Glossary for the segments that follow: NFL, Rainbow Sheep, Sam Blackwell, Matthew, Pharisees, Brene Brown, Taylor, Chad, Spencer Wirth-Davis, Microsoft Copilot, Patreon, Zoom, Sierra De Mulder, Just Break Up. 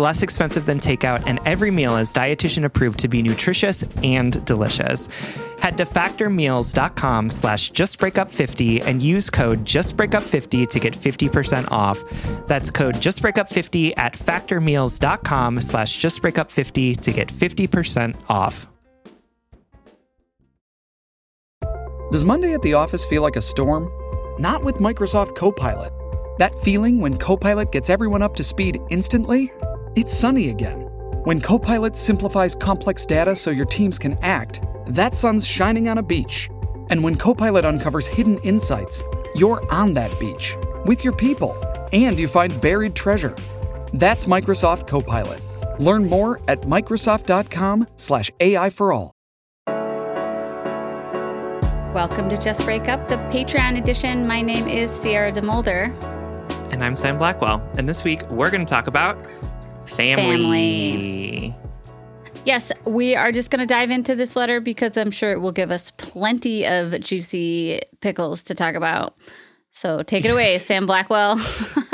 less expensive than takeout, and every meal is dietitian approved to be nutritious and delicious. Head to factormeals.com/justbreakup50 and use code justbreakup50 to get 50% off. That's code justbreakup50 at factormeals.com/justbreakup50 to get 50% off. Does Monday at the office feel like a storm? Not with Microsoft Copilot. That feeling when Copilot gets everyone up to speed instantly? It's sunny again. When Copilot simplifies complex data so your teams can act, that sun's shining on a beach. And when Copilot uncovers hidden insights, you're on that beach with your people and you find buried treasure. That's Microsoft Copilot. Learn more at Microsoft.com/AI for all. Welcome to Just Break Up, the Patreon edition. My name is Sierra De Mulder. And I'm Sam Blackwell. And this week we're going to talk about Family. Yes, we are just going to dive into this letter because I'm sure it will give us plenty of juicy pickles to talk about. So take it away, Sam Blackwell.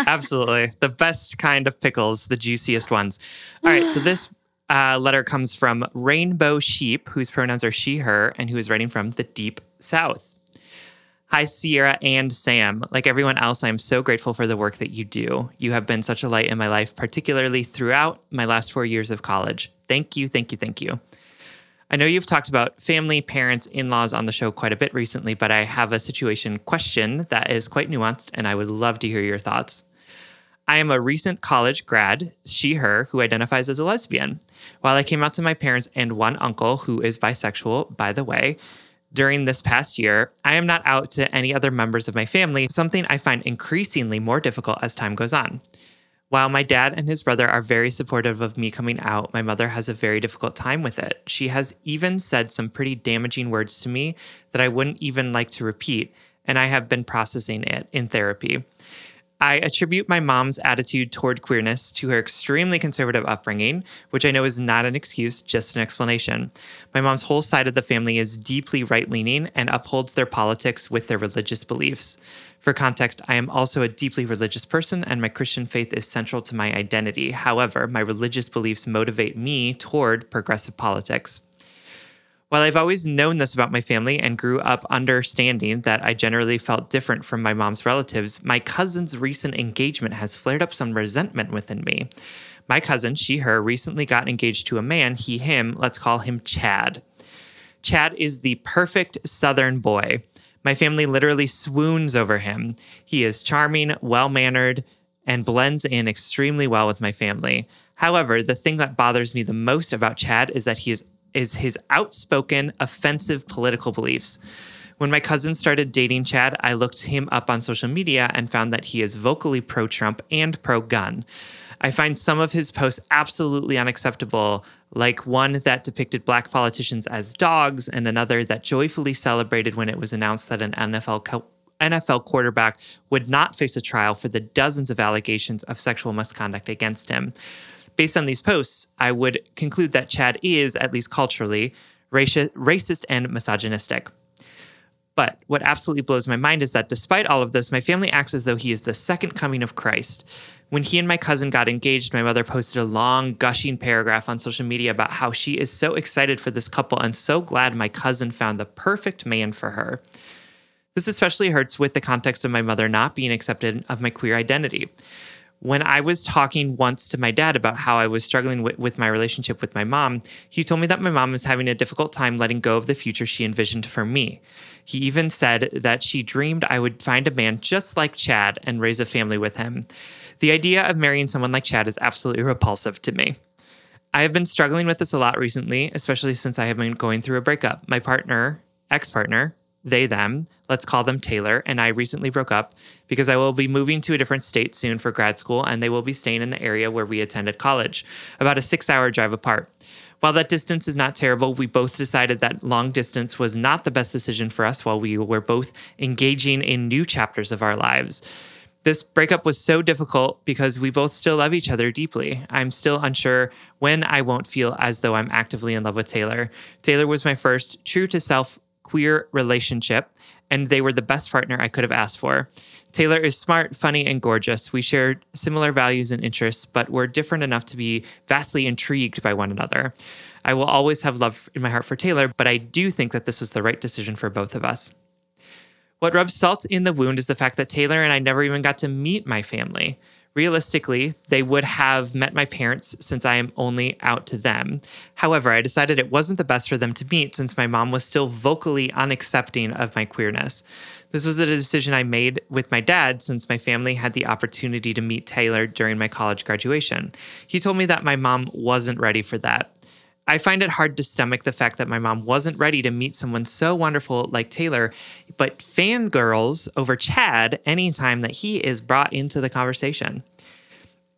Absolutely. The best kind of pickles, the juiciest ones. All right, so this letter comes from Rainbow Sheep, whose pronouns are she, her, and who is writing from the Deep South. Hi, Sierra and Sam. Like everyone else, I'm so grateful for the work that you do. You have been such a light in my life, particularly throughout my last 4 years of college. Thank you. I know you've talked about family, parents, in-laws on the show quite a bit recently, but I have a situation question that is quite nuanced, and I would love to hear your thoughts. I am a recent college grad, she, her, who identifies as a lesbian. While I came out to my parents and one uncle, who is bisexual, by the way, during this past year, I am not out to any other members of my family, something I find increasingly more difficult as time goes on. While my dad and his brother are very supportive of me coming out, my mother has a very difficult time with it. She has even said some pretty damaging words to me that I wouldn't even like to repeat, and I have been processing it in therapy. I attribute my mom's attitude toward queerness to her extremely conservative upbringing, which I know is not an excuse, just an explanation. My mom's whole side of the family is deeply right-leaning and upholds their politics with their religious beliefs. For context, I am also a deeply religious person, and my Christian faith is central to my identity. However, my religious beliefs motivate me toward progressive politics. While I've always known this about my family and grew up understanding that I generally felt different from my mom's relatives, my cousin's recent engagement has flared up some resentment within me. My cousin, she, her, recently got engaged to a man, he, him, let's call him Chad. Chad is the perfect Southern boy. My family literally swoons over him. He is charming, well-mannered, and blends in extremely well with my family. However, the thing that bothers me the most about Chad is that he is his outspoken, offensive political beliefs. When my cousin started dating Chad, I looked him up on social media and found that he is vocally pro-Trump and pro-gun. I find some of his posts absolutely unacceptable, like one that depicted black politicians as dogs and another that joyfully celebrated when it was announced that an NFL quarterback would not face a trial for the dozens of allegations of sexual misconduct against him. Based on these posts, I would conclude that Chad is, at least culturally, racist and misogynistic. But what absolutely blows my mind is that despite all of this, my family acts as though he is the second coming of Christ. When he and my cousin got engaged, my mother posted a long, gushing paragraph on social media about how she is so excited for this couple and so glad my cousin found the perfect man for her. This especially hurts with the context of my mother not being accepted of my queer identity. When I was talking once to my dad about how I was struggling with my relationship with my mom, he told me that my mom was having a difficult time letting go of the future she envisioned for me. He even said that she dreamed I would find a man just like Chad and raise a family with him. The idea of marrying someone like Chad is absolutely repulsive to me. I have been struggling with this a lot recently, especially since I have been going through a breakup. My partner, ex-partner, they, them, let's call them Taylor, and I recently broke up because I will be moving to a different state soon for grad school, and they will be staying in the area where we attended college, about a 6-hour drive apart. While that distance is not terrible, we both decided that long distance was not the best decision for us while we were both engaging in new chapters of our lives. This breakup was so difficult because we both still love each other deeply. I'm still unsure when I won't feel as though I'm actively in love with Taylor. Taylor was my first true-to-self queer relationship, and they were the best partner I could have asked for. Taylor is smart, funny, and gorgeous. We shared similar values and interests, but were different enough to be vastly intrigued by one another. I will always have love in my heart for Taylor, but I do think that this was the right decision for both of us. What rubs salt in the wound is the fact that Taylor and I never even got to meet my family. Realistically, they would have met my parents since I am only out to them. However, I decided it wasn't the best for them to meet since my mom was still vocally unaccepting of my queerness. This was a decision I made with my dad since my family had the opportunity to meet Taylor during my college graduation. He told me that my mom wasn't ready for that. I find it hard to stomach the fact that my mom wasn't ready to meet someone so wonderful like Taylor, but fangirls over Chad anytime that he is brought into the conversation.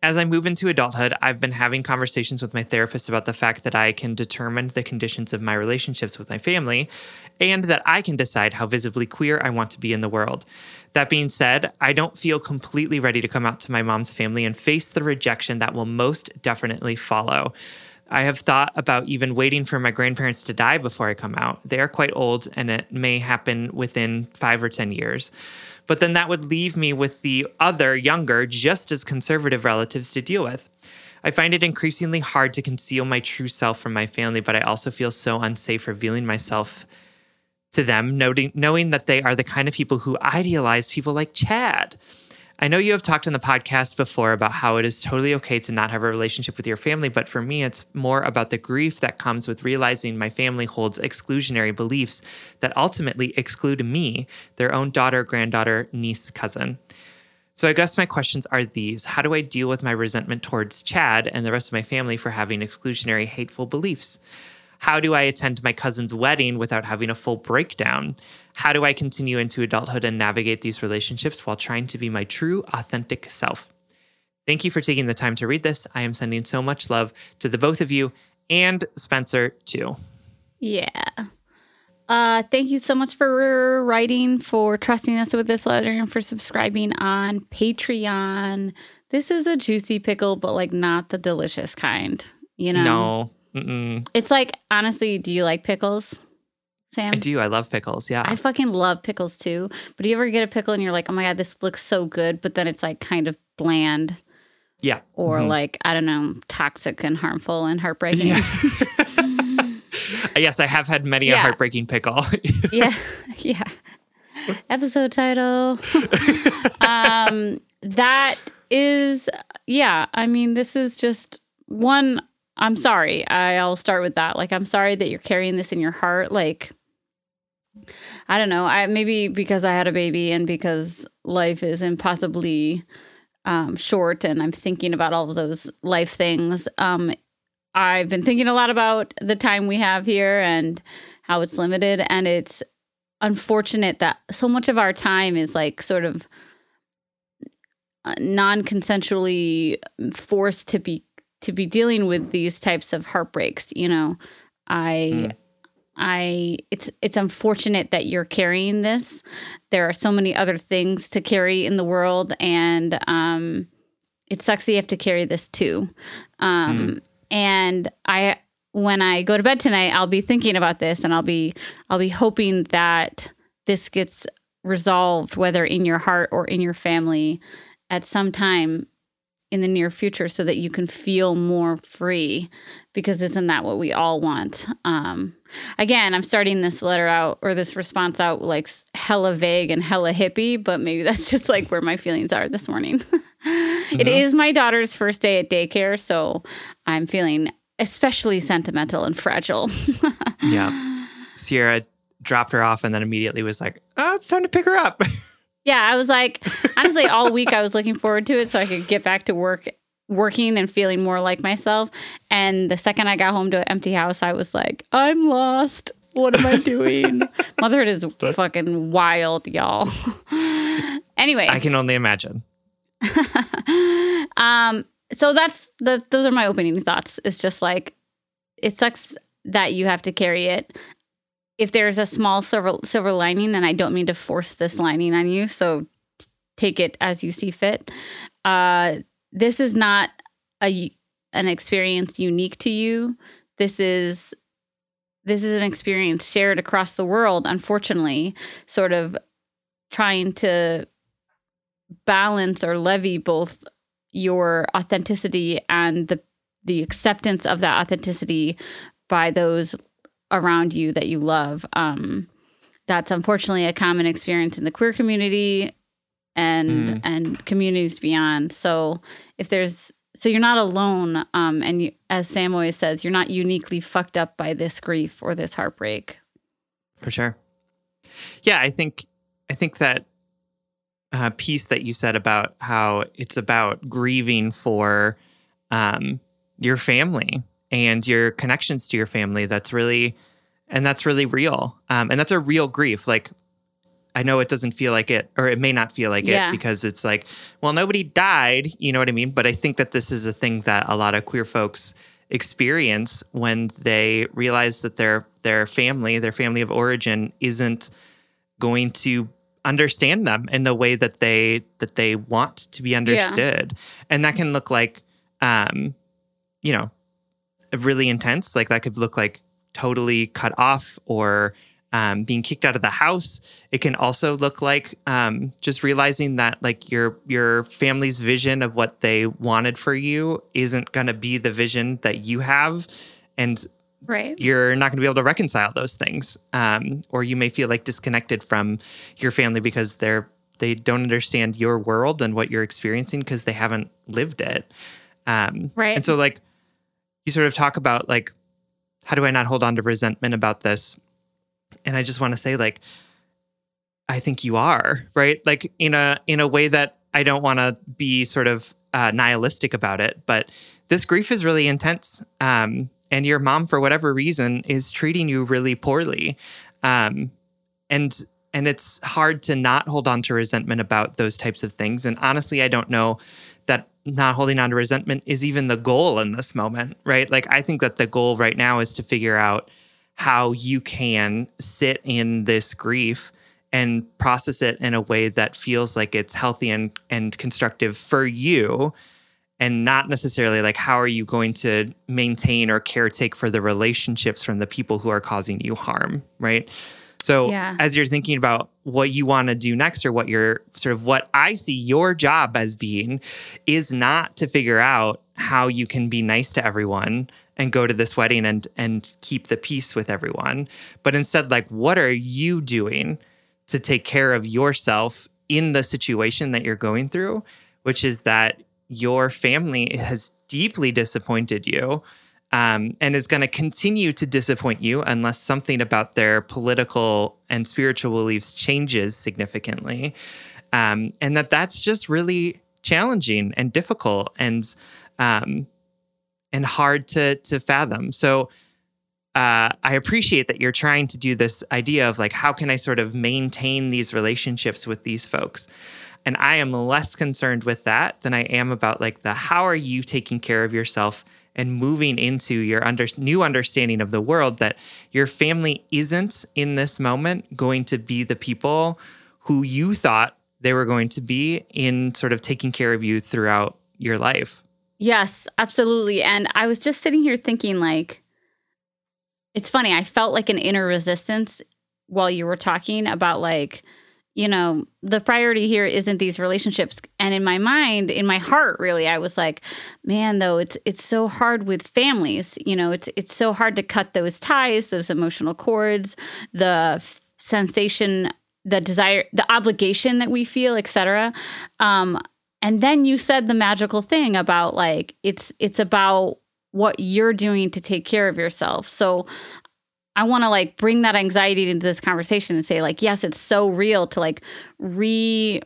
As I move into adulthood, I've been having conversations with my therapist about the fact that I can determine the conditions of my relationships with my family, and that I can decide how visibly queer I want to be in the world. That being said, I don't feel completely ready to come out to my mom's family and face the rejection that will most definitely follow. I have thought about even waiting for my grandparents to die before I come out. They are quite old, and it may happen within 5 or 10 years. But then that would leave me with the other, younger, just as conservative relatives to deal with. I find it increasingly hard to conceal my true self from my family, but I also feel so unsafe revealing myself to them, knowing that they are the kind of people who idealize people like Chad. I know you have talked on the podcast before about how it is totally okay to not have a relationship with your family, but for me, it's more about the grief that comes with realizing my family holds exclusionary beliefs that ultimately exclude me, their own daughter, granddaughter, niece, cousin. So I guess my questions are these. How do I deal with my resentment towards Chad and the rest of my family for having exclusionary, hateful beliefs? How do I attend my cousin's wedding without having a full breakdown? How do I continue into adulthood and navigate these relationships while trying to be my true, authentic self? Thank you for taking the time to read this. I am sending so much love to the both of you and Spencer, too. Yeah. Thank you so much for writing, for trusting us with this letter, and for subscribing on Patreon. This is a juicy pickle, but, like, not the delicious kind, you know? No. Mm-mm. It's like, honestly, do you like pickles? Sam? I do. I love pickles. Yeah. I fucking love pickles too. But do you ever get a pickle and you're like, oh my God, this looks so good. But then it's like kind of bland. Yeah. Or like, I don't know, toxic and harmful and heartbreaking. Yeah. Yes, I have had many a heartbreaking pickle. Yeah. Yeah. Episode title. That is, yeah. I mean, this is just one. I'm sorry. I'll start with that. Like, I'm sorry that you're carrying this in your heart. Like, I don't know. Maybe because I had a baby and because life is impossibly short and I'm thinking about all of those life things. I've been thinking a lot about the time we have here and how it's limited. And it's unfortunate that so much of our time is like sort of non-consensually forced to be dealing with these types of heartbreaks. You know, it's unfortunate that you're carrying this. There are so many other things to carry in the world, and it sucks that you have to carry this too. And when I go to bed tonight, I'll be thinking about this, and I'll be hoping that this gets resolved, whether in your heart or in your family, at some time in the near future, so that you can feel more free, because isn't that what we all want? Again, I'm starting this letter out, or this response out, like hella vague and hella hippie, but maybe that's just like where my feelings are this morning. It is my daughter's first day at daycare, so I'm feeling especially sentimental and fragile. Yeah. Sierra dropped her off and then immediately was like, oh, it's time to pick her up. Yeah, I was like, honestly, all week I was looking forward to it so I could get back to working and feeling more like myself. And the second I got home to an empty house, I was like, I'm lost. What am I doing? Motherhood is fucking wild, y'all. Anyway. I can only imagine. So those are my opening thoughts. It's just like, it sucks that you have to carry it. If there's a small silver lining, and I don't mean to force this lining on you, so take it as you see fit. This is not an experience unique to you. This is an experience shared across the world, unfortunately, sort of trying to balance or levy both your authenticity and the acceptance of that authenticity by those around you that you love. That's unfortunately a common experience in the queer community and communities beyond. So you're not alone. And you, as Sam always says, you're not uniquely fucked up by this grief or this heartbreak. For sure. Yeah, I think that piece that you said about how it's about grieving for your family and your connections to your family, that's really real. And that's a real grief. Like, I know it doesn't feel like it, or it may not feel like it, because it's like, well, nobody died, you know what I mean? But I think that this is a thing that a lot of queer folks experience when they realize that their family of origin isn't going to understand them in the way that they want to be understood. Yeah. And that can look like, you know, really intense. Like that could look like totally cut off or being kicked out of the house. It can also look like just realizing that like your family's vision of what they wanted for you isn't going to be the vision that you have. And right. You're not going to be able to reconcile those things. Or you may feel like disconnected from your family because they don't understand your world and what you're experiencing because they haven't lived it. Right. And so like you sort of talk about like, how do I not hold on to resentment about this? And I just want to say like, I think you are, right? Like in a way that I don't want to be sort of nihilistic about it, but this grief is really intense. And your mom, for whatever reason, is treating you really poorly. And it's hard to not hold on to resentment about those types of things. And honestly, I don't know that not holding on to resentment is even the goal in this moment, right? Like, I think that the goal right now is to figure out how you can sit in this grief and process it in a way that feels like it's healthy and constructive for you. And not necessarily like, how are you going to maintain or caretake for the relationships from the people who are causing you harm, right? So as you're thinking about what you want to do next, or what I see your job as being is not to figure out how you can be nice to everyone and go to this wedding and keep the peace with everyone, but instead like, what are you doing to take care of yourself in the situation that you're going through, which is that your family has deeply disappointed you and is going to continue to disappoint you unless something about their political and spiritual beliefs changes significantly. And that's just really challenging and difficult and hard to fathom. So I appreciate that you're trying to do this idea of like, how can I sort of maintain these relationships with these folks? And I am less concerned with that than I am about like the, how are you taking care of yourself and moving into your new understanding of the world that your family isn't in this moment going to be the people who you thought they were going to be in sort of taking care of you throughout your life. Yes, absolutely. And I was just sitting here thinking like, it's funny, I felt like an inner resistance while you were talking about like, you know, the priority here isn't these relationships. And in my mind, in my heart, really, I was like, man, though, it's so hard with families. You know, it's so hard to cut those ties, those emotional cords, the sensation, the desire, the obligation that we feel, et cetera. And then you said the magical thing about like, it's about what you're doing to take care of yourself. So I want to like bring that anxiety into this conversation and say like, yes, it's so real to like recreate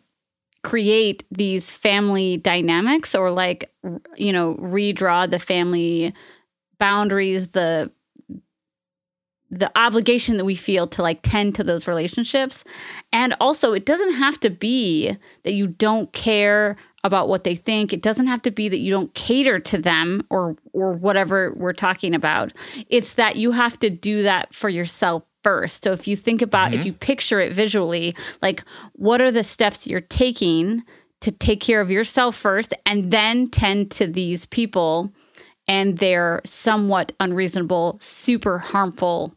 these family dynamics or like, you know, redraw the family boundaries, the obligation that we feel to like tend to those relationships. And also it doesn't have to be that you don't care about what they think. It doesn't have to be that you don't cater to them or whatever we're talking about. It's that you have to do that for yourself first. So if you think about, if you picture it visually, like what are the steps you're taking to take care of yourself first and then tend to these people and their somewhat unreasonable, super harmful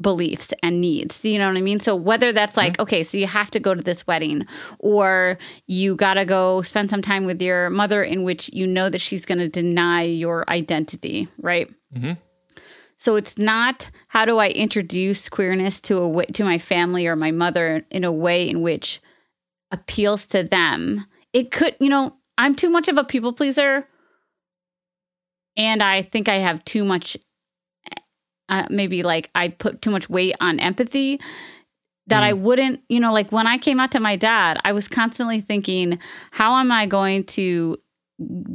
beliefs and needs. You know what I mean? So whether that's like, okay, so you have to go to this wedding or you got to go spend some time with your mother in which you know that she's going to deny your identity, right? So it's not, how do I introduce queerness to my family or my mother in a way in which appeals to them? It could, you know, I'm too much of a people pleaser and I think I have too much maybe like I put too much weight on empathy that I wouldn't, you know, like when I came out to my dad, I was constantly thinking, how am I going to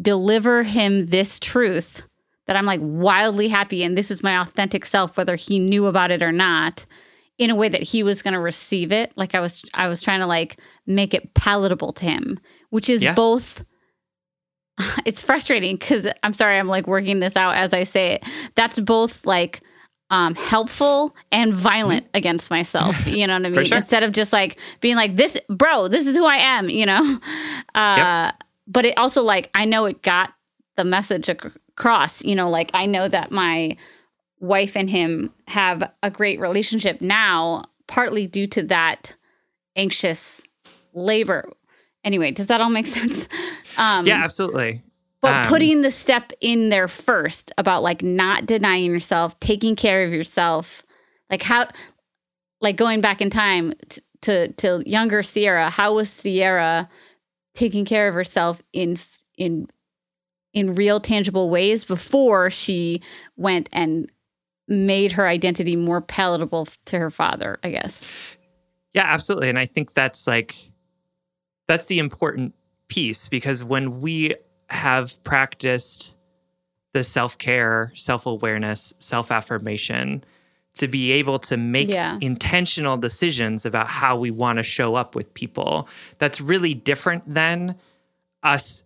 deliver him this truth that I'm like wildly happy and this is my authentic self, whether he knew about it or not, in a way that he was going to receive it. Like I was trying to like make it palatable to him, which is both. It's frustrating because I'm sorry, I'm like working this out as I say it. That's both like helpful and violent against myself. You know what I mean? Sure. Instead of just like being like this is who I am, you know? But it also like, I know it got the message across, you know, like I know that my wife and him have a great relationship now, partly due to that anxious labor. Anyway, does that all make sense? Yeah, absolutely. But putting the step in there first about like not denying yourself, taking care of yourself, like how, like going back in time to younger Sierra, how was Sierra taking care of herself in real tangible ways before she went and made her identity more palatable to her father, I guess? Yeah, absolutely. And I think that's like, that's the important piece, because when we have practiced the self-care, self-awareness, self-affirmation to be able to make intentional decisions about how we want to show up with people, that's really different than us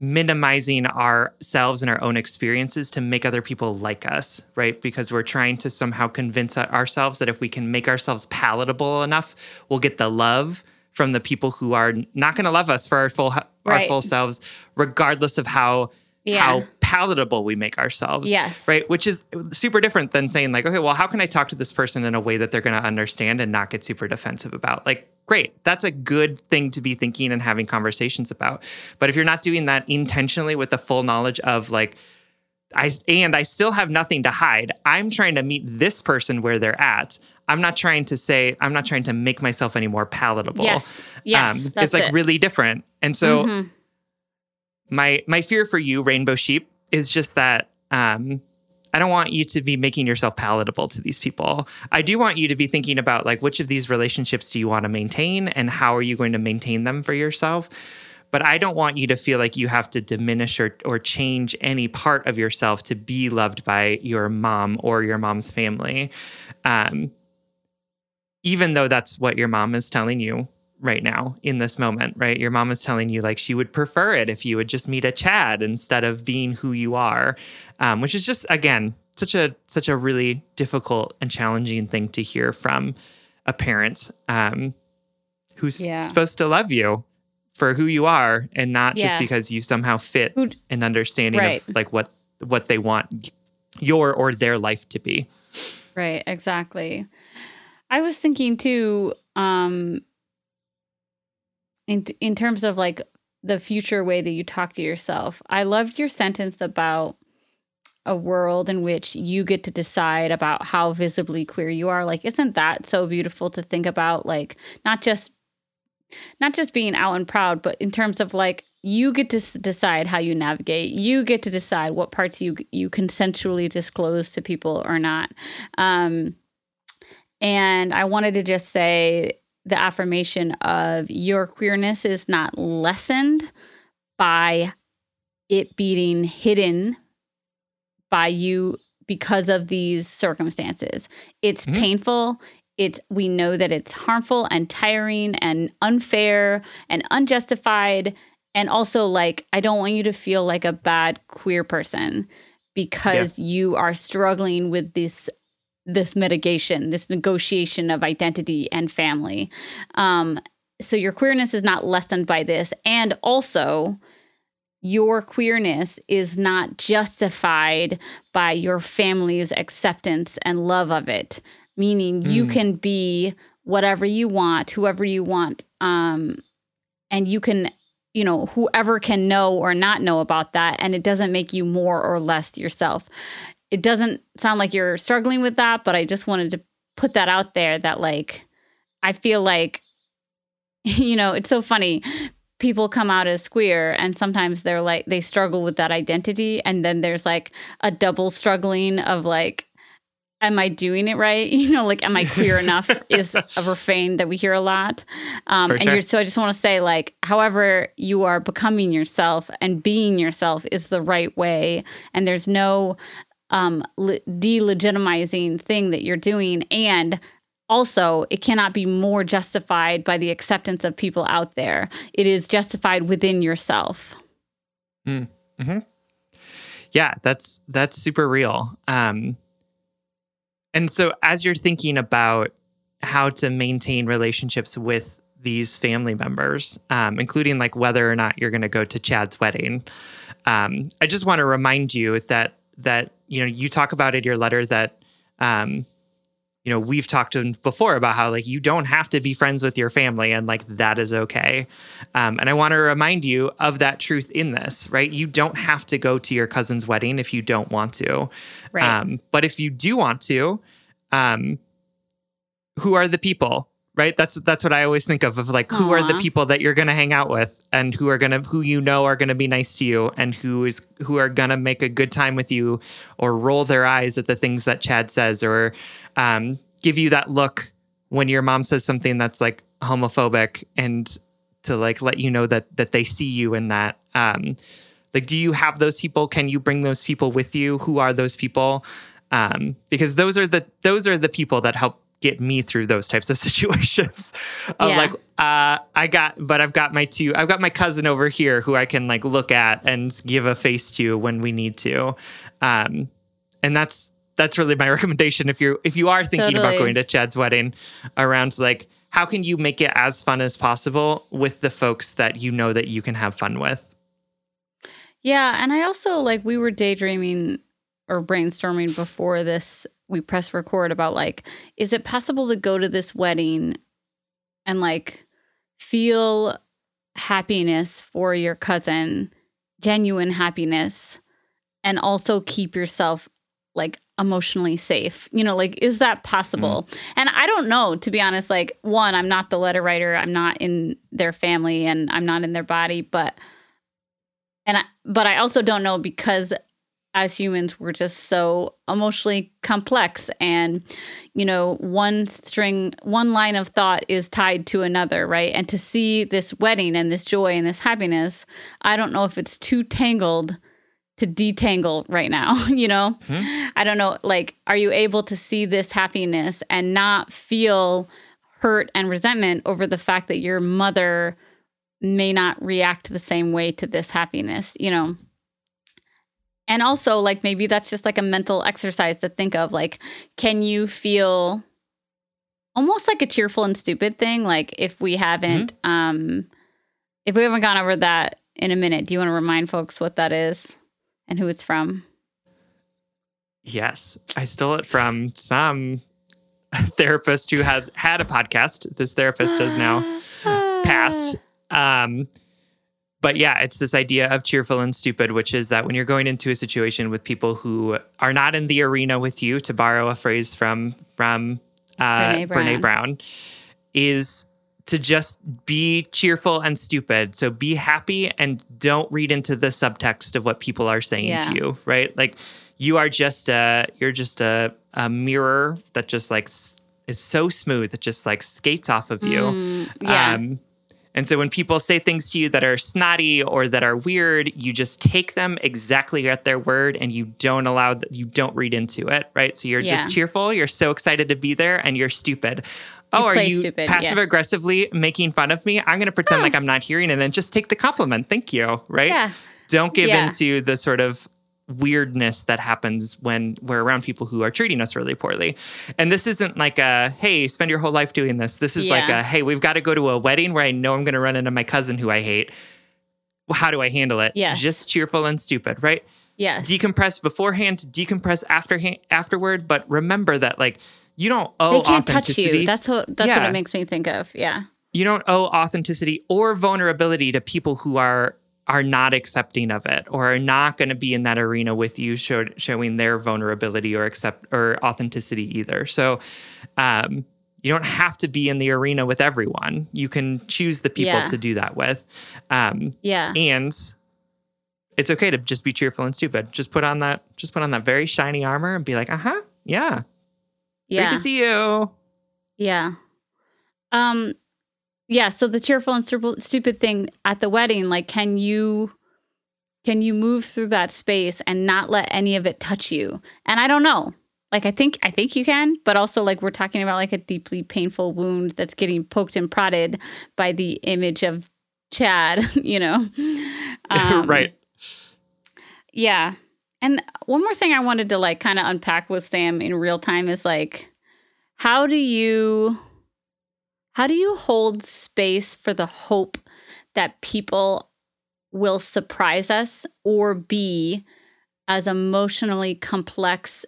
minimizing ourselves and our own experiences to make other people like us, right? Because we're trying to somehow convince ourselves that if we can make ourselves palatable enough, we'll get the love from the people who are not going to love us for our full selves, regardless of how palatable we make ourselves. Yes. Right. Which is super different than saying like, okay, well, how can I talk to this person in a way that they're going to understand and not get super defensive about? Like, great. That's a good thing to be thinking and having conversations about. But if you're not doing that intentionally with the full knowledge of like, I still have nothing to hide. I'm trying to meet this person where they're at. I'm not trying to make myself any more palatable. Yes, that's it's like really different. And so my fear for you, Rainbow Sheep, is just that I don't want you to be making yourself palatable to these people. I do want you to be thinking about like, which of these relationships do you want to maintain and how are you going to maintain them for yourself? But I don't want you to feel like you have to diminish or change any part of yourself to be loved by your mom or your mom's family. Even though that's what your mom is telling you right now in this moment, right? Your mom is telling you, like, she would prefer it if you would just meet a Chad instead of being who you are, which is just, again, such a really difficult and challenging thing to hear from a parent who's supposed to love you for who you are and not just because you somehow fit an understanding of like what they want your or their life to be. Right, exactly. I was thinking too, in terms of like the future way that you talk to yourself, I loved your sentence about a world in which you get to decide about how visibly queer you are. Like, isn't that so beautiful to think about? Like, not just being out and proud, but in terms of like, you get to decide how you navigate. You get to decide what parts you consensually disclose to people or not. And I wanted to just say the affirmation of your queerness is not lessened by it being hidden by you because of these circumstances. It's painful. We know that it's harmful and tiring and unfair and unjustified. And also, like, I don't want you to feel like a bad queer person because you are struggling with this mitigation, this negotiation of identity and family. So your queerness is not lessened by this. And also, your queerness is not justified by your family's acceptance and love of it, meaning you can be whatever you want, whoever you want, and you can, you know, whoever can know or not know about that, and it doesn't make you more or less yourself. It doesn't sound like you're struggling with that, but I just wanted to put that out there that, like, I feel like, you know, it's so funny. People come out as queer and sometimes they're like, they struggle with that identity. And then there's like a double struggling of like, am I doing it right? You know, like, am I queer enough is a refrain that we hear a lot. So I just want to say, like, however you are becoming yourself and being yourself is the right way. And there's no delegitimizing thing that you're doing. And also, it cannot be more justified by the acceptance of people out there. It is justified within yourself. Mm-hmm. Yeah, that's super real. And so as you're thinking about how to maintain relationships with these family members, including like whether or not you're going to go to Chad's wedding, I just want to remind you that you know, you talk about in your letter that you know, we've talked to him before about how, like, you don't have to be friends with your family and, like, that is okay. And I want to remind you of that truth in this, right? You don't have to go to your cousin's wedding if you don't want to. Right. But if you do want to, who are the people, right? That's what I always think of like, who are the people that you're going to hang out with and who you know are going to be nice to you and who are going to make a good time with you or roll their eyes at the things that Chad says or, give you that look when your mom says something that's like homophobic and to like let you know that they see you in that. Like, do you have those people? Can you bring those people with you? Who are those people? Because those are the people that help get me through those types of situations. Like, I've got my cousin over here who I can like look at and give a face to when we need to. And that's really my recommendation if you are thinking about going to Chad's wedding, around like, how can you make it as fun as possible with the folks that you know that you can have fun with? Yeah, and I also, like, we were daydreaming or brainstorming before this, we press record about, like, is it possible to go to this wedding and like feel happiness for your cousin, genuine happiness, and also keep yourself like emotionally safe, you know, like, is that possible? And I don't know, to be honest, like, one, I'm not the letter writer, I'm not in their family and I'm not in their body, but I also don't know because as humans, we're just so emotionally complex. And, you know, one line of thought is tied to another, right? And to see this wedding and this joy and this happiness, I don't know if it's too tangled to detangle right now, you know? Mm-hmm. I don't know, like, are you able to see this happiness and not feel hurt and resentment over the fact that your mother may not react the same way to this happiness, you know? And also, like, maybe that's just like a mental exercise to think of, like, can you feel almost like a cheerful and stupid thing? Like, if we haven't gone over that in a minute, do you want to remind folks what that is and who it's from? Yes. I stole it from some therapist who had a podcast. This therapist has now passed. But yeah, it's this idea of cheerful and stupid, which is that when you're going into a situation with people who are not in the arena with you, to borrow a phrase from Brene Brown, is to just be cheerful and stupid. So be happy and don't read into the subtext of what people are saying to you, right? Like, you are just a mirror that just like is so smooth, it just like skates off of you. And so when people say things to you that are snotty or that are weird, you just take them exactly at their word and you don't read into it, right? So you're just cheerful, you're so excited to be there, and you're stupid. Oh, are you passive-aggressively making fun of me? I'm going to pretend like I'm not hearing and then just take the compliment. Thank you, right? Yeah. Don't give into the sort of weirdness that happens when we're around people who are treating us really poorly. And this isn't like a, hey, spend your whole life doing this. This is like a, hey, we've got to go to a wedding where I know I'm going to run into my cousin who I hate. How do I handle it? Yes. Just cheerful and stupid, right? Yes. Decompress beforehand, decompress afterward, but remember that, like, you don't owe authenticity. They can't touch you. That's what it makes me think of, You don't owe authenticity or vulnerability to people who are not accepting of it or are not going to be in that arena with you showing their vulnerability or authenticity either. So you don't have to be in the arena with everyone. You can choose the people to do that with. And it's okay to just be cheerful and stupid. Just put on that very shiny armor and be like, great to see you. Yeah. Yeah, so the cheerful and stupid thing at the wedding, like, can you move through that space and not let any of it touch you? And I don't know. Like, I think you can, but also, like, we're talking about, like, a deeply painful wound that's getting poked and prodded by the image of Chad, you know? Right. Yeah. And one more thing I wanted to, like, kind of unpack with Sam in real time is, like, how do you hold space for the hope that people will surprise us or be as emotionally complex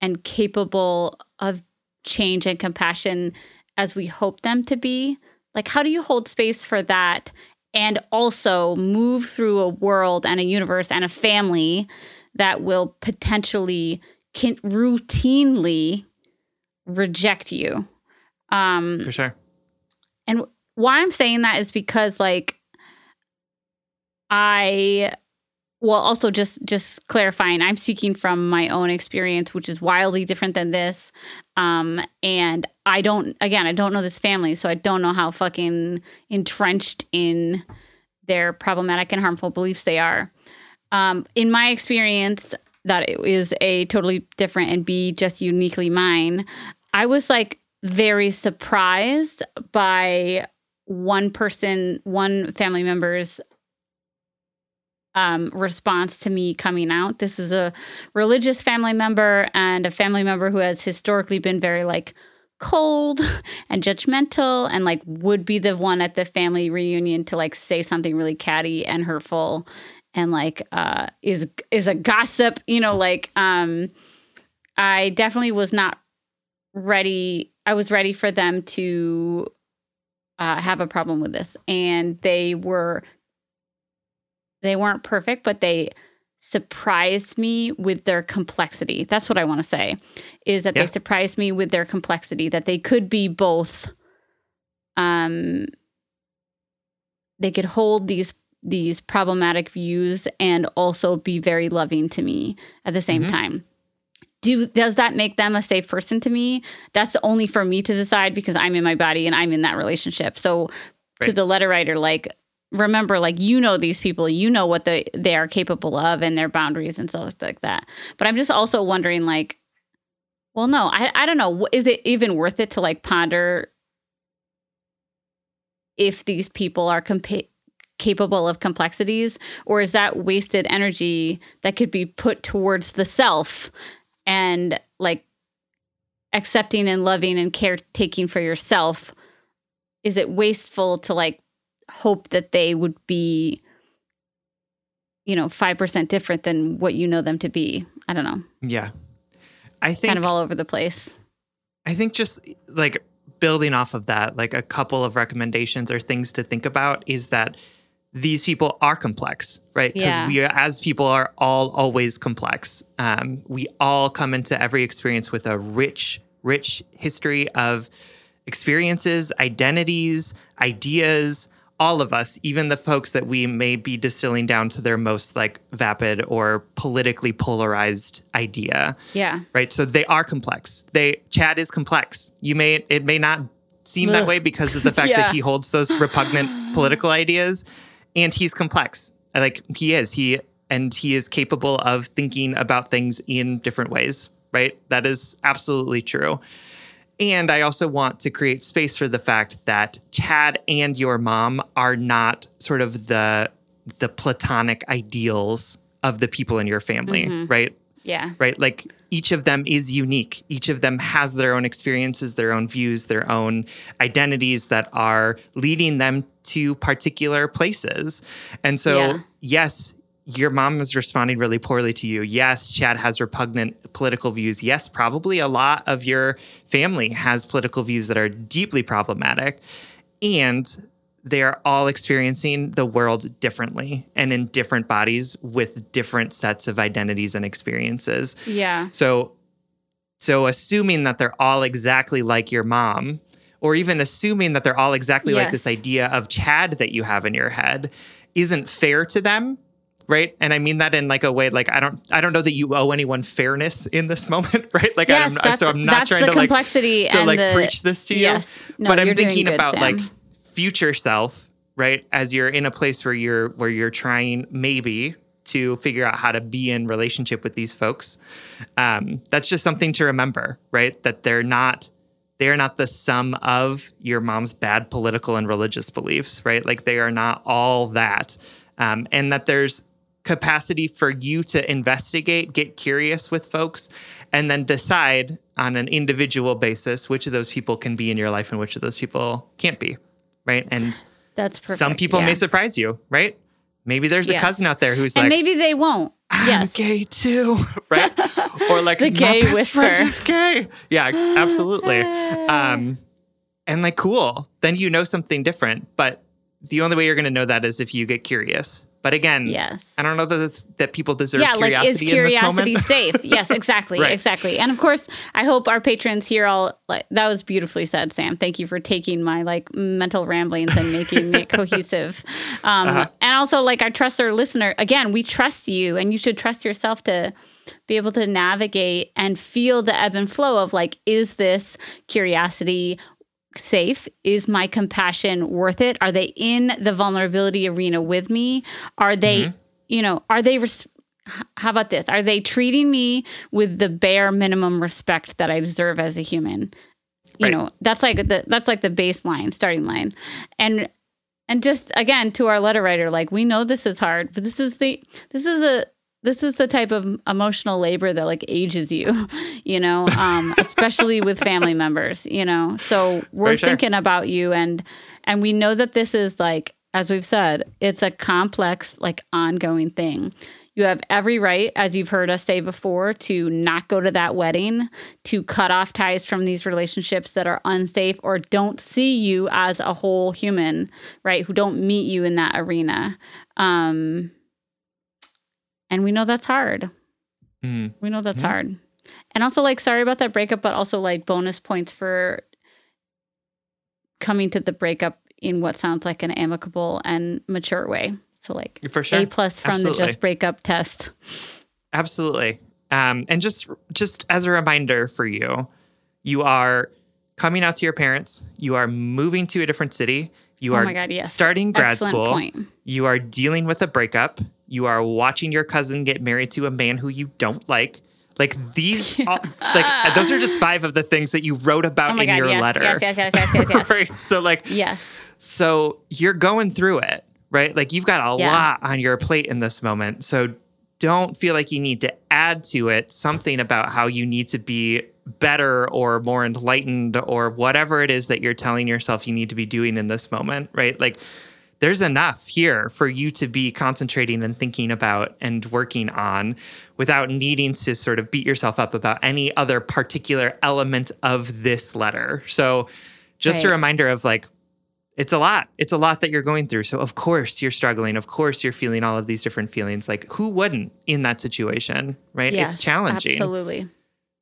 and capable of change and compassion as we hope them to be? Like, how do you hold space for that and also move through a world and a universe and a family that will potentially routinely reject you? For sure. And why I'm saying that is because, like, also just clarifying, I'm speaking from my own experience, which is wildly different than this. And I don't know this family, so I don't know how fucking entrenched in their problematic and harmful beliefs they are. In my experience, that it is A, totally different, and B, just uniquely mine, I was, like, very surprised by one family member's response to me coming out. This is a religious family member and a family member who has historically been very, like, cold and judgmental and, like, would be the one at the family reunion to, like, say something really catty and hurtful and, like, is a gossip, you know, like, I definitely was not ready. I was ready for them to have a problem with this, and they weren't perfect, but they surprised me with their complexity. That's what I want to say, is that they surprised me with their complexity, that they could be both. They could hold these these problematic views and also be very loving to me at the same time. Does that make them a safe person to me? That's only for me to decide because I'm in my body and I'm in that relationship. So to the letter writer, like, remember, like, you know these people, you know what they are capable of and their boundaries and stuff like that. But I'm just also wondering, like, well, no, I don't know. Is it even worth it to, like, ponder if these people are capable of complexities, or is that wasted energy that could be put towards the self and, like, accepting and loving and caretaking for yourself? Is it wasteful to, like, hope that they would be, you know, 5% different than what you know them to be? I don't know. Yeah. I think kind of all over the place. I think just, like, building off of that, like, a couple of recommendations or things to think about is that these people are complex, right? Because we, as people, are all always complex. We all come into every experience with a rich, rich history of experiences, identities, ideas. All of us, even the folks that we may be distilling down to their most, like, vapid or politically polarized idea. Yeah. Right. So they are complex. Chad is complex. It may not seem that way because of the fact that he holds those repugnant political ideas, and he's complex. Like, he is capable of thinking about things in different ways. Right. That is absolutely true. And I also want to create space for the fact that Chad and your mom are not sort of the platonic ideals of the people in your family, right? Yeah. Right? Like, each of them is unique. Each of them has their own experiences, their own views, their own identities that are leading them to particular places. And so, yes, your mom is responding really poorly to you. Yes, Chad has repugnant political views. Yes, probably a lot of your family has political views that are deeply problematic. And they are all experiencing the world differently and in different bodies with different sets of identities and experiences. Yeah. So assuming that they're all exactly like your mom, or even assuming that they're all exactly like this idea of Chad that you have in your head, isn't fair to them. Right. And I mean that in, like, a way, like, I don't know that you owe anyone fairness in this moment. Right. Like, I'm not trying to, like, complexity to, like, preach this to you. Yes. No, but I'm thinking about, Sam, like, future self. Right. As you're in a place where you're trying maybe to figure out how to be in relationship with these folks. That's just something to remember. Right. That they're not the sum of your mom's bad political and religious beliefs. Right. Like, they are not all that. And that there's capacity for you to investigate, get curious with folks, and then decide on an individual basis which of those people can be in your life and which of those people can't be, right? And that's perfect. Some people may surprise you, right? Maybe there's a cousin out there who's, and like, maybe they won't. I'm gay too, right? Or, like, the gay my best whisper. Friend is gay. Yeah, absolutely. And, like, cool. Then you know something different, but the only way you're going to know that is if you get curious. But again, I don't know that people deserve curiosity in this moment. Yeah, like, is curiosity safe? Yes, exactly, exactly. And, of course, I hope our patrons hear all, like, that was beautifully said, Sam. Thank you for taking my, like, mental ramblings and making it cohesive. And also, like, I trust our listener. Again, we trust you, and you should trust yourself to be able to navigate and feel the ebb and flow of, like, is this curiosity safe? Is my compassion worth it? Are they in the vulnerability arena with me? Are they, you know, how about this? Are they treating me with the bare minimum respect that I deserve as a human? You know, that's like the baseline, starting line. And just, again, to our letter writer, like, we know this is hard, but this is the type of emotional labor that, like, ages you, you know, especially with family members, you know, so we're thinking about you, and we know that this is, like, as we've said, it's a complex, like, ongoing thing. You have every right, as you've heard us say before, to not go to that wedding, to cut off ties from these relationships that are unsafe or don't see you as a whole human, right? Who don't meet you in that arena. And we know that's hard. We know that's hard. And also, like, sorry about that breakup, but also, like, bonus points for coming to the breakup in what sounds like an amicable and mature way. So like for sure. A+ from Absolutely. The Just Break Up test. Absolutely. And just as a reminder for you, you are coming out to your parents. You are moving to a different city. You are starting grad school. Point. You are dealing with a breakup. You are watching your cousin get married to a man who you don't like. Like these, all, like those are just 5 of the things that you wrote about in your letter. Yes. Right? So like, yes. So you're going through it, right? Like you've got a lot on your plate in this moment. So don't feel like you need to add to it something about how you need to be better or more enlightened or whatever it is that you're telling yourself you need to be doing in this moment, right? Like there's enough here for you to be concentrating and thinking about and working on without needing to sort of beat yourself up about any other particular element of this letter. So just a reminder of like, it's a lot that you're going through. So of course you're struggling. Of course you're feeling all of these different feelings. Like who wouldn't in that situation, right? Yes, it's challenging. Absolutely.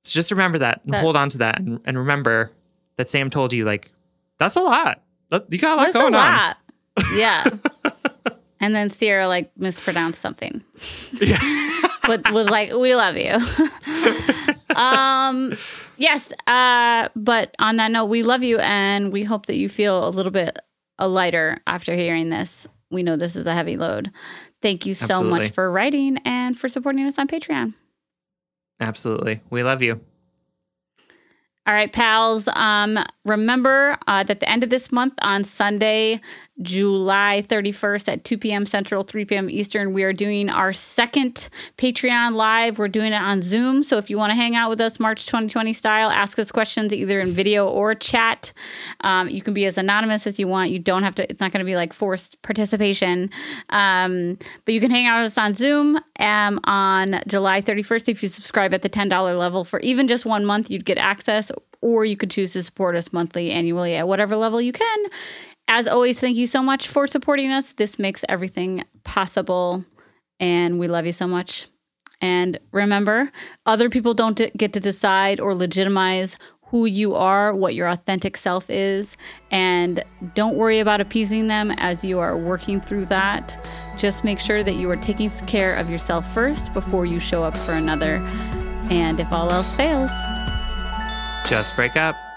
So just remember that and hold on to that. And remember that Sam told you, like, that's a lot. You got a lot going on. That's a lot. Yeah. And then Sierra, like, mispronounced something. Yeah. But was like, we love you. Yes. But on that note, we love you. And we hope that you feel a little bit lighter after hearing this. We know this is a heavy load. Thank you so much for writing and for supporting us on Patreon. Absolutely. We love you. All right, pals. Remember that the end of this month on Sunday, July 31st at 2 p.m. Central, 3 p.m. Eastern, we are doing our second Patreon Live. We're doing it on Zoom. So if you want to hang out with us March 2020 style, ask us questions either in video or chat. You can be as anonymous as you want. You don't have to. It's not going to be like forced participation. But you can hang out with us on Zoom on July 31st. If you subscribe at the $10 level for even just 1 month, you'd get access. Or you could choose to support us monthly, annually, at whatever level you can. As always, thank you so much for supporting us. This makes everything possible, and we love you so much. And remember, other people don't get to decide or legitimize who you are, what your authentic self is, and don't worry about appeasing them as you are working through that. Just make sure that you are taking care of yourself first before you show up for another. And if all else fails... just break up.